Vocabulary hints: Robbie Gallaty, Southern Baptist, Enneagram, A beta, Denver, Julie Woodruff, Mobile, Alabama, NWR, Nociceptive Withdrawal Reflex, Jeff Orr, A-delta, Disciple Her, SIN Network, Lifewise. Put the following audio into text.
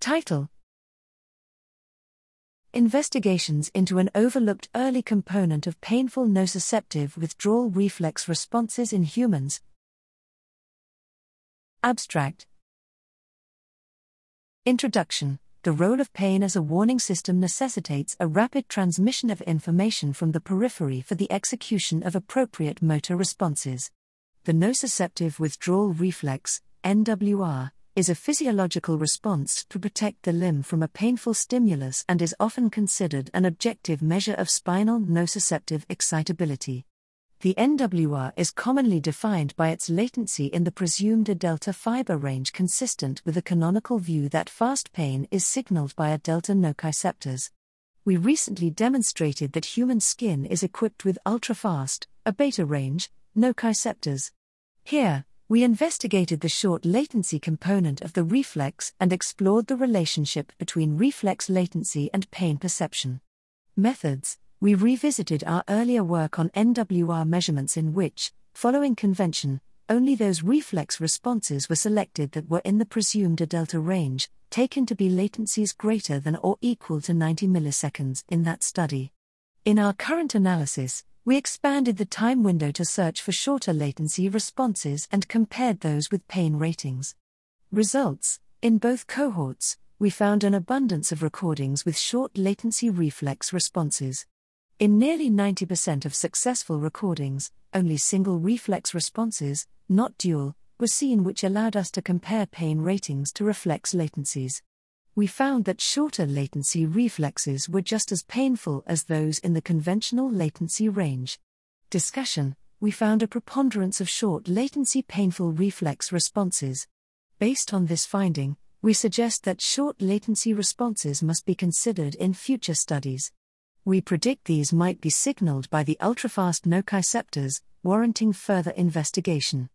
Title: Investigations into an overlooked early component of painful nociceptive withdrawal reflex responses in humans. Abstract. Introduction. The role of pain as a warning system necessitates a rapid transmission of information from the periphery for the execution of appropriate motor responses. The nociceptive withdrawal reflex, NWR, is a physiological response to protect the limb from a painful stimulus and is often considered an objective measure of spinal nociceptive excitability. The NWR is commonly defined by its latency in the presumed A-delta fiber range, consistent with a canonical view that fast pain is signaled by A-delta nociceptors. We recently demonstrated that human skin is equipped with ultra-fast, A beta range, nociceptors. Here, we investigated the short latency component of the reflex and explored the relationship between reflex latency and pain perception. Methods. We revisited our earlier work on NWR measurements, in which, following convention, only those reflex responses were selected that were in the presumed A-delta range, taken to be latencies greater than or equal to 90 milliseconds in that study. In our current analysis, we expanded the time window to search for shorter latency responses and compared those with pain ratings. Results. In both cohorts, we found an abundance of recordings with short latency reflex responses. In nearly 90% of successful recordings, only single reflex responses, not dual, were seen, which allowed us to compare pain ratings to reflex latencies. We found that shorter latency reflexes were just as painful as those in the conventional latency range. Discussion. We found a preponderance of short latency painful reflex responses. Based on this finding, we suggest that short latency responses must be considered in future studies. We predict these might be signaled by the ultrafast nociceptors, warranting further investigation.